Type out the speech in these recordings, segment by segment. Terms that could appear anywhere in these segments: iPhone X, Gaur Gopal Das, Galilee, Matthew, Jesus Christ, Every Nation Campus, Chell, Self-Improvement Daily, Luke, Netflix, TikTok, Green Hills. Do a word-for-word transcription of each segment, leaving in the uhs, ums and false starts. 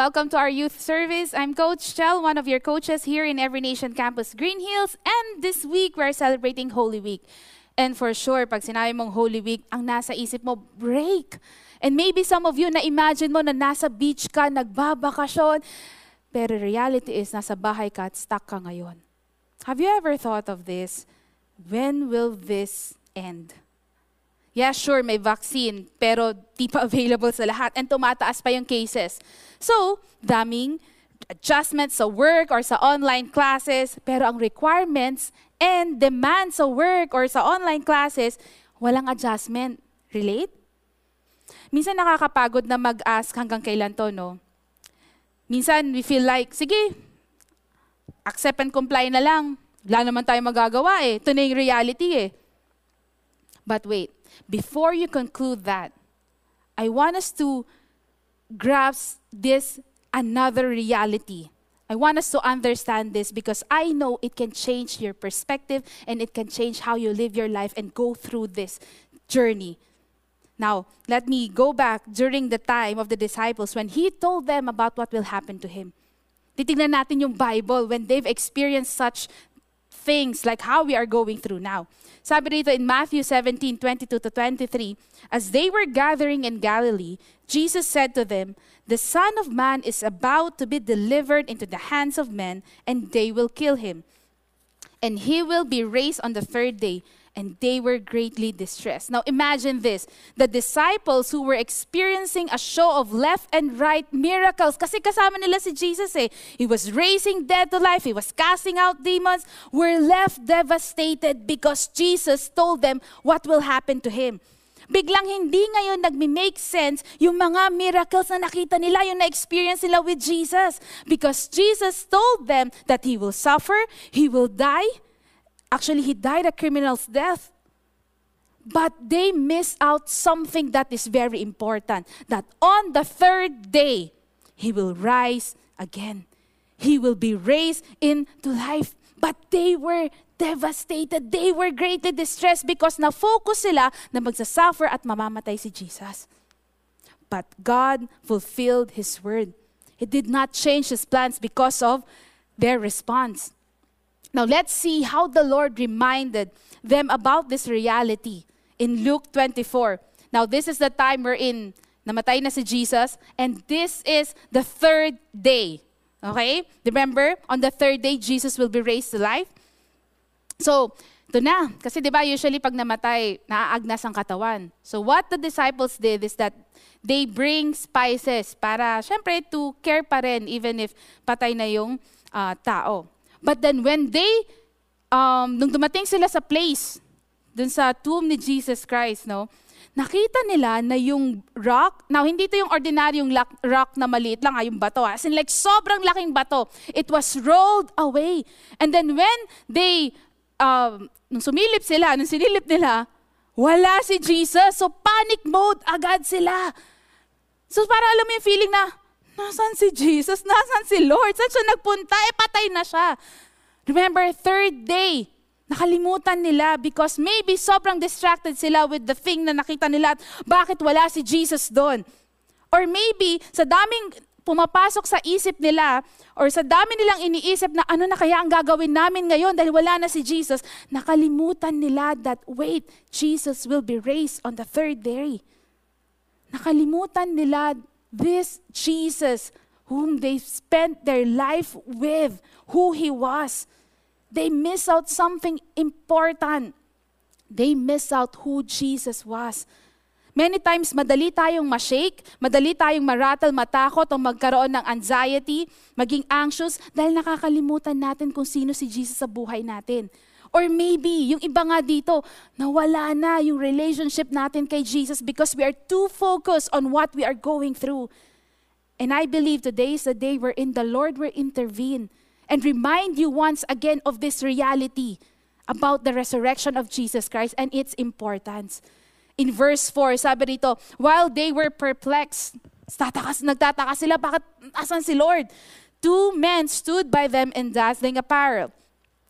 Welcome to our youth service. I'm Coach Chell, one of your coaches here in Every Nation Campus, Green Hills. And this week, we're celebrating Holy Week. And for sure, pag sinabi mong Holy Week, ang nasa isip mo, break. And maybe some of you, na-imagine mo na nasa beach ka, nagbabakasyon. Pero reality is, nasa bahay ka at stuck ka ngayon. Have you ever thought of this? When will this end? Yeah, sure, may vaccine, pero di pa available sa lahat and tumataas pa yung cases. So, daming adjustments sa work or sa online classes, pero ang requirements and demands sa work or sa online classes, walang adjustment. Relate? Minsan nakakapagod na mag-ask hanggang kailan to, no? Minsan we feel like, sige, accept and comply na lang. Wala naman tayo magagawa eh. Ito na yung reality eh. But wait. Before you conclude that, I want us to grasp this another reality. I want us to understand this because I know it can change your perspective and it can change how you live your life and go through this journey. Now, let me go back during the time of the disciples when he told them about what will happen to him. Titignan natin yung Bible when they've experienced such things like how we are going through now. Sabi dito in Matthew seventeen, twenty-two to twenty-three, as they were gathering in Galilee, Jesus said to them, the Son of Man is about to be delivered into the hands of men, and they will kill him. And he will be raised on the third day. And they were greatly distressed. Now imagine this. The disciples who were experiencing a show of left and right miracles. Kasi kasama nila si Jesus eh. He was raising dead to life. He was casting out demons. Were left devastated because Jesus told them what will happen to him. Biglang hindi ngayon nagmi-make sense yung mga miracles na nakita nila, yung na-experience nila with Jesus. Because Jesus told them that he will suffer, he will die. Actually, he died a criminal's death. But they missed out something that is very important. That on the third day, he will rise again. He will be raised into life. But they were devastated. They were greatly distressed because na-focus sila na magsasuffer at mamamatay si Jesus. But God fulfilled his word. He did not change his plans because of their response. Now, let's see how the Lord reminded them about this reality in Luke twenty-four. Now, this is the time we're in. Namatay na si Jesus, and this is the third day. Okay? Remember, on the third day, Jesus will be raised to life. So, ito na. Kasi diba, usually pag namatay, naaagnas ang katawan. So, what the disciples did is that they bring spices para, syempre, to care pa rin even if patay na yung uh, tao. But then when they, um, nung dumating sila sa place, dun sa tomb ni Jesus Christ, no, nakita nila na yung rock, now hindi ito yung ordinaryong rock na maliit lang, ha, yung bato. Ha, as in like sobrang laking bato. It was rolled away. And then when they, um, nung sumilip sila, nung sinilip nila, wala si Jesus. So panic mode agad sila. So para alam mo yung feeling na, nasaan si Jesus? Nasaan si Lord? Saan siya nagpunta? E patay na siya. Remember, third day, nakalimutan nila because maybe sobrang distracted sila with the thing na nakita nila at bakit wala si Jesus doon. Or maybe sa daming pumapasok sa isip nila or sa dami nilang iniisip na ano na kaya ang gagawin namin ngayon dahil wala na si Jesus, nakalimutan nila that wait, Jesus will be raised on the third day. Nakalimutan nila this Jesus whom they spent their life with, who he was. They miss out something important. They miss out who Jesus was. Many times, madali tayong ma-shake, madali tayong ma-rattle, matakot, o magkaroon ng anxiety, maging anxious, dahil nakakalimutan natin kung sino si Jesus sa buhay natin. Or maybe, yung iba nga dito, nawala na yung relationship natin kay Jesus because we are too focused on what we are going through. And I believe today is the day wherein the Lord will intervene and remind you once again of this reality about the resurrection of Jesus Christ and its importance. In verse four, sabi dito, while they were perplexed, tatakas, nagtataka sila, bakit asan si Lord? Two men stood by them in dazzling apparel.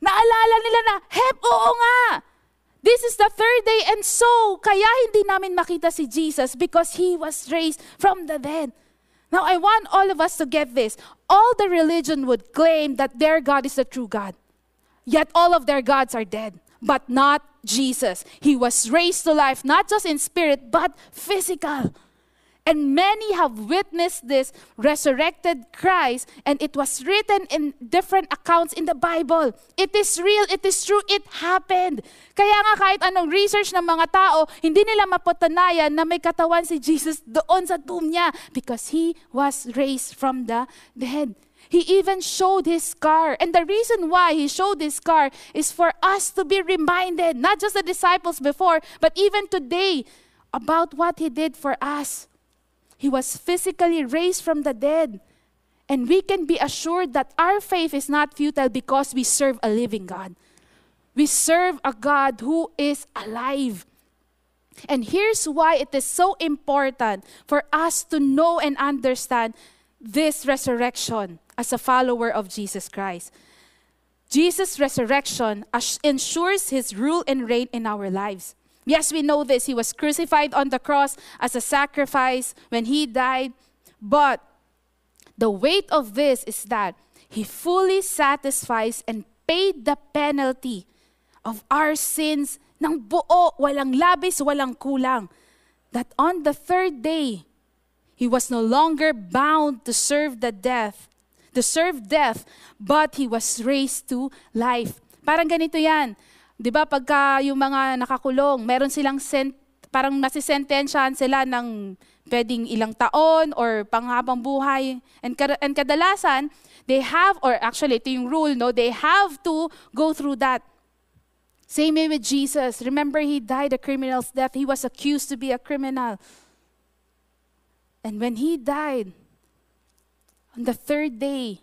Naalala nila na, hep, oo nga. This is the third day, and so, kaya hindi namin makita si Jesus because he was raised from the dead. Now, I want all of us to get this. All the religion would claim that their God is the true God. Yet all of their gods are dead, but not Jesus. He was raised to life, not just in spirit, but physical. And many have witnessed this resurrected Christ, and it was written in different accounts in the Bible. It is real, it is true, it happened. Kaya nga kahit anong research ng mga tao, hindi nila mapatunayan na may katawan si Jesus doon sa tomb niya because he was raised from the dead. He even showed his scar. And the reason why he showed his scar is for us to be reminded, not just the disciples before, but even today, about what he did for us. He was physically raised from the dead. And we can be assured that our faith is not futile because we serve a living God. We serve a God who is alive. And here's why it is so important for us to know and understand this resurrection as a follower of Jesus Christ. Jesus' resurrection ensures his rule and reign in our lives. Yes, we know this. He was crucified on the cross as a sacrifice when he died. But the weight of this is that he fully satisfies and paid the penalty of our sins ng buo, walang labis, walang kulang. That on the third day, he was no longer bound to serve the death, to serve death, but he was raised to life. Parang ganito yan. Diba pagka yung mga nakakulong, meron silang sent, parang masisentensyahan sila ng pwedeng ilang taon or panghabang buhay. And, and kadalasan, they have, or actually ito yung rule, no, they have to go through that. Same way with Jesus. Remember, he died a criminal's death. He was accused to be a criminal. And when he died, on the third day,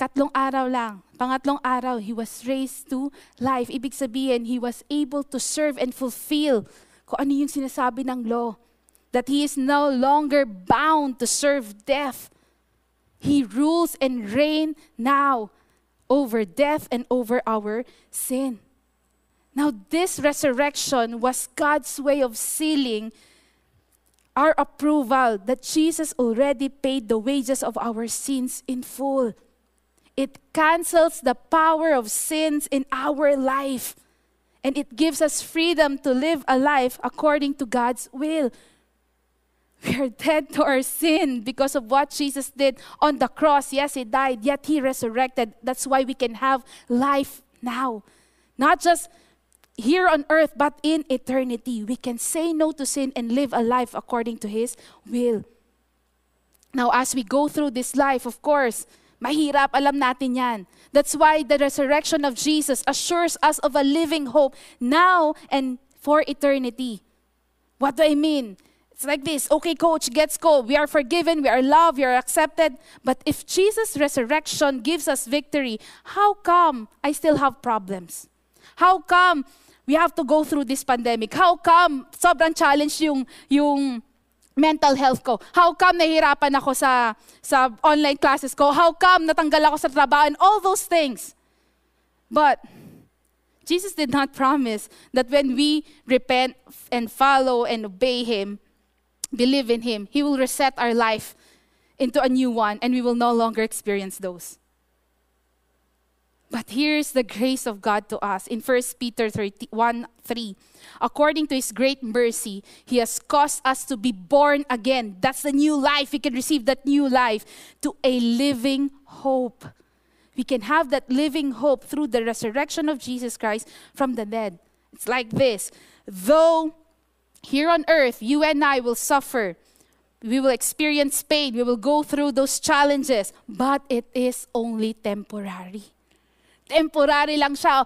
katlong araw lang, pangatlong araw, he was raised to life. Ibig sabihin, he was able to serve and fulfill kung ano yung sinasabi ng law. That he is no longer bound to serve death. He rules and reigns now over death and over our sin. Now, this resurrection was God's way of sealing our approval that Jesus already paid the wages of our sins in full. It cancels the power of sins in our life. And it gives us freedom to live a life according to God's will. We are dead to our sin because of what Jesus did on the cross. Yes, he died, yet he resurrected. That's why we can have life now. Not just here on earth, but in eternity. We can say no to sin and live a life according to his will. Now, as we go through this life, of course, mahirap, alam natin yan. That's why the resurrection of Jesus assures us of a living hope now and for eternity. What do I mean? It's like this, okay coach, gets go. We are forgiven, we are loved, we are accepted. But if Jesus' resurrection gives us victory, how come I still have problems? How come we have to go through this pandemic? How come sobrang challenge yung, yung, mental health ko? How come nahihirapan ako sa, sa online classes ko? How come natanggal ako sa trabaho? And all those things. But Jesus did not promise that when we repent and follow and obey him, believe in him, he will reset our life into a new one and we will no longer experience those. But here's the grace of God to us. In First Peter one three, according to his great mercy, he has caused us to be born again. That's the new life. We can receive that new life to a living hope. We can have that living hope through the resurrection of Jesus Christ from the dead. It's like this. Though here on earth, you and I will suffer, we will experience pain, we will go through those challenges, but it is only temporary. temporary lang siya.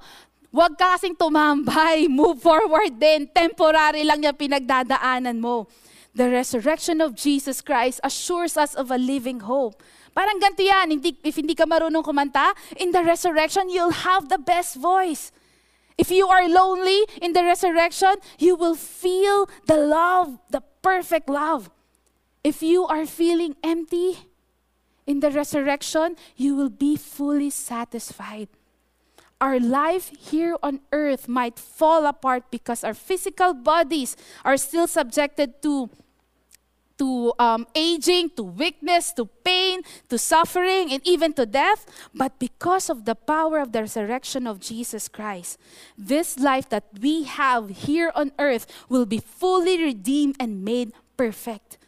Huwag ka kasing tumambay. Move forward din. Temporary lang yung pinagdadaanan mo. The resurrection of Jesus Christ assures us of a living hope. Parang ganito yan. If hindi ka marunong kumanta, in the resurrection, you'll have the best voice. If you are lonely, in the resurrection, you will feel the love, the perfect love. If you are feeling empty, in the resurrection, you will be fully satisfied. Our life here on earth might fall apart because our physical bodies are still subjected to to um, aging, to weakness, to pain, to suffering, and even to death. But because of the power of the resurrection of Jesus Christ, this life that we have here on earth will be fully redeemed and made perfect.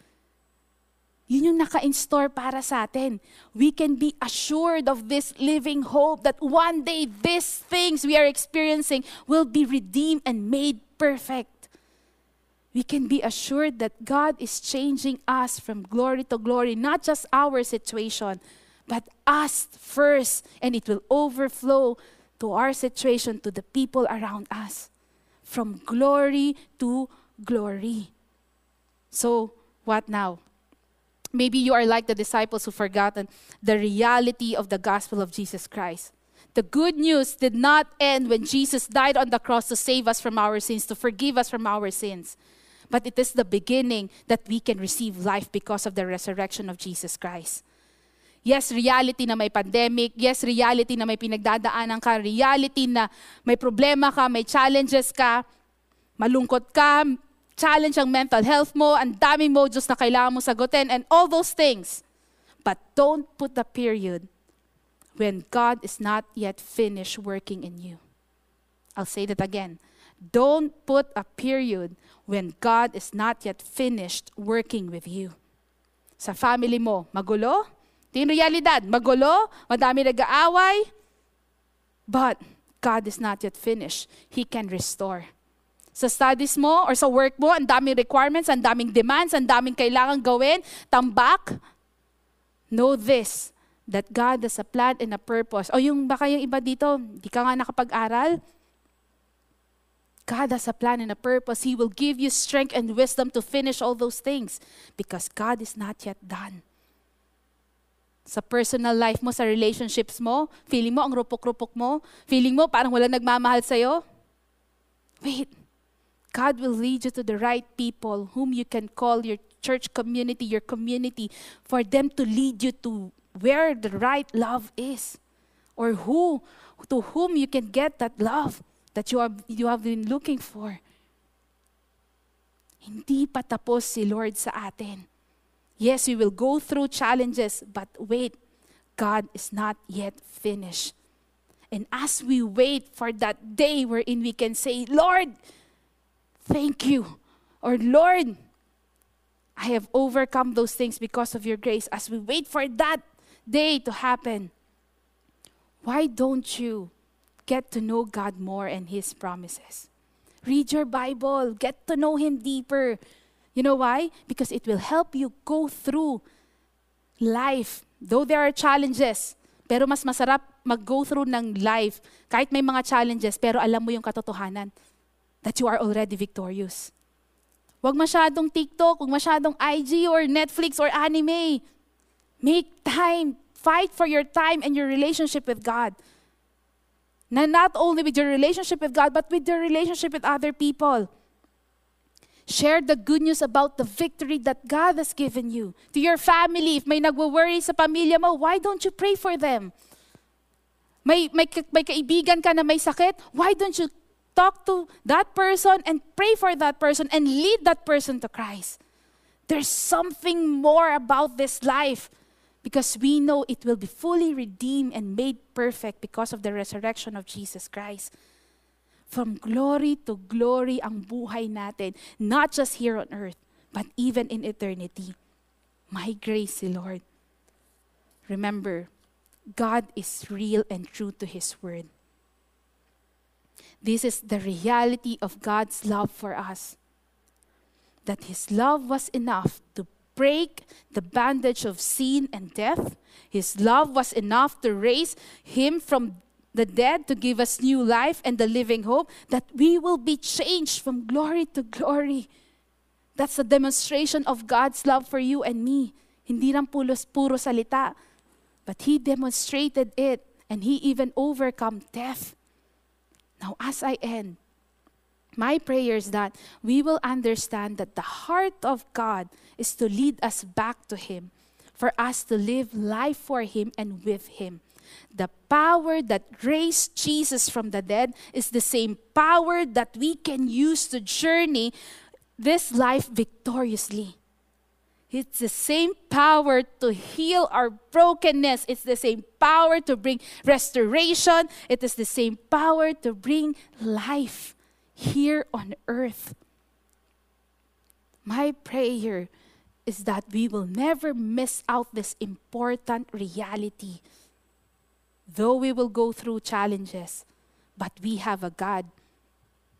Yun yung naka-in-store para sa atin. We can be assured of this living hope that one day these things we are experiencing will be redeemed and made perfect. We can be assured that God is changing us from glory to glory, not just our situation, but us first, and it will overflow to our situation, to the people around us, from glory to glory. So, what now? Maybe you are like the disciples who forgotten the reality of the gospel of Jesus Christ. The good news did not end when Jesus died on the cross to save us from our sins, to forgive us from our sins. But it is the beginning that we can receive life because of the resurrection of Jesus Christ. Yes, reality na may pandemic. Yes, reality na may pinagdadaanan ka. Reality na may problema ka, may challenges ka. Malungkot ka, challenge ang mental health mo, ang daming modules na kailangan mo sagutin, and all those things. But don't put the period when God is not yet finished working in you. I'll say that again. Don't put a period when God is not yet finished working with you. Sa family mo, magulo? Di yung realidad, magulo, madami nag-aaway. But God is not yet finished. He can restore. Sa studies mo or sa work mo, ang daming requirements, ang daming demands, ang daming kailangan gawin, tambak. Know this, that God has a plan and a purpose. O yung baka yung iba dito, di ka nga nakapag-aral, God has a plan and a purpose. He will give you strength and wisdom to finish all those things because God is not yet done. Sa personal life mo, sa relationships mo, feeling mo ang rupok-rupok mo, feeling mo parang walang nagmamahal sa'yo. Wait, God will lead you to the right people whom you can call your church community, your community, for them to lead you to where the right love is or who, to whom you can get that love that you have, you have been looking for. Hindi pa tapos si Lord sa atin. Yes, we will go through challenges, but wait, God is not yet finished. And as we wait for that day wherein we can say, Lord, thank you. Or Lord, I have overcome those things because of your grace. As we wait for that day to happen, why don't you get to know God more and His promises? Read your Bible. Get to know Him deeper. You know why? Because it will help you go through life. Though there are challenges, pero mas masarap mag-go through ng life. Kahit may mga challenges, pero alam mo yung katotohanan that you are already victorious. Huwag masyadong TikTok, huwag masyadong I G or Netflix or anime. Make time. Fight for your time and your relationship with God. Na not only with your relationship with God, but with your relationship with other people. Share the good news about the victory that God has given you. To your family, if may nagwo-worry sa pamilya mo, why don't you pray for them? May, may, may kaibigan ka na may sakit, why don't you talk to that person and pray for that person and lead that person to Christ? There's something more about this life because we know it will be fully redeemed and made perfect because of the resurrection of Jesus Christ. From glory to glory ang buhay natin, not just here on earth, but even in eternity. My grace, Lord. Remember, God is real and true to His word. This is the reality of God's love for us, that His love was enough to break the bandage of sin and death. His love was enough to raise Him from the dead to give us new life and the living hope, that we will be changed from glory to glory. That's a demonstration of God's love for you and me. Hindi lang pulos puro salita, but He demonstrated it, and He even overcame death. Now, as I end, my prayer is that we will understand that the heart of God is to lead us back to Him, for us to live life for Him and with Him. The power that raised Jesus from the dead is the same power that we can use to journey this life victoriously. It's the same power to heal our brokenness. It's the same power to bring restoration. It is the same power to bring life here on earth. My prayer is that we will never miss out this important reality. Though we will go through challenges, but we have a God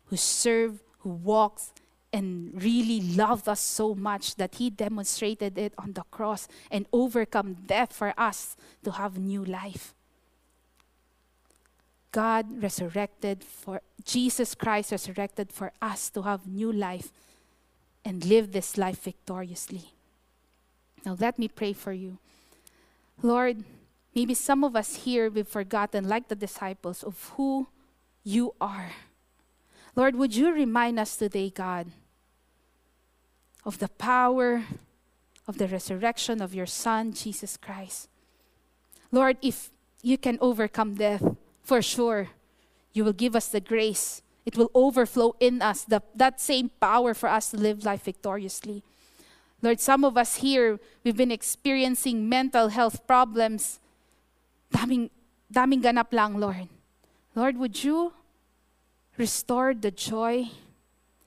who serves, who walks, and really loved us so much that He demonstrated it on the cross and overcome death for us to have new life. God resurrected for, Jesus Christ resurrected for us to have new life and live this life victoriously. Now let me pray for you. Lord, maybe some of us here, we've forgotten, like the disciples, of who You are. Lord, would You remind us today, God, of the power of the resurrection of Your Son, Jesus Christ. Lord, if You can overcome death, for sure, You will give us the grace. It will overflow in us, the, that same power for us to live life victoriously. Lord, some of us here, we've been experiencing mental health problems. Daming, daming ganap lang, Lord. Lord, would You restore the joy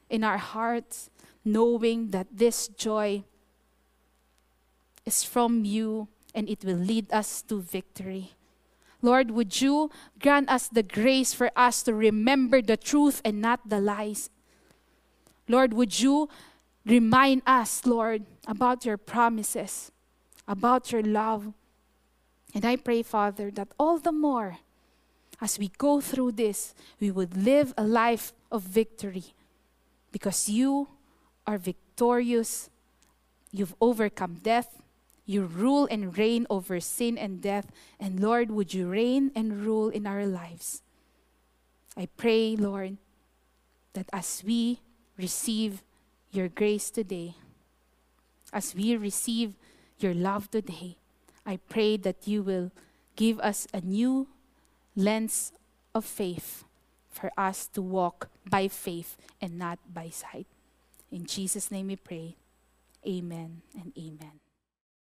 in our hearts, knowing that this joy is from You and it will lead us to victory. Lord, would You grant us the grace for us to remember the truth and not the lies. Lord, would You remind us, Lord, about Your promises, about Your love. And I pray, Father, that all the more, as we go through this, we would live a life of victory because You are victorious. You've overcome death. You rule and reign over sin and death. And Lord, would You reign and rule in our lives? I pray, Lord, that as we receive Your grace today, as we receive Your love today, I pray that You will give us a new lens of faith for us to walk by faith and not by sight. In Jesus' name we pray. Amen and amen.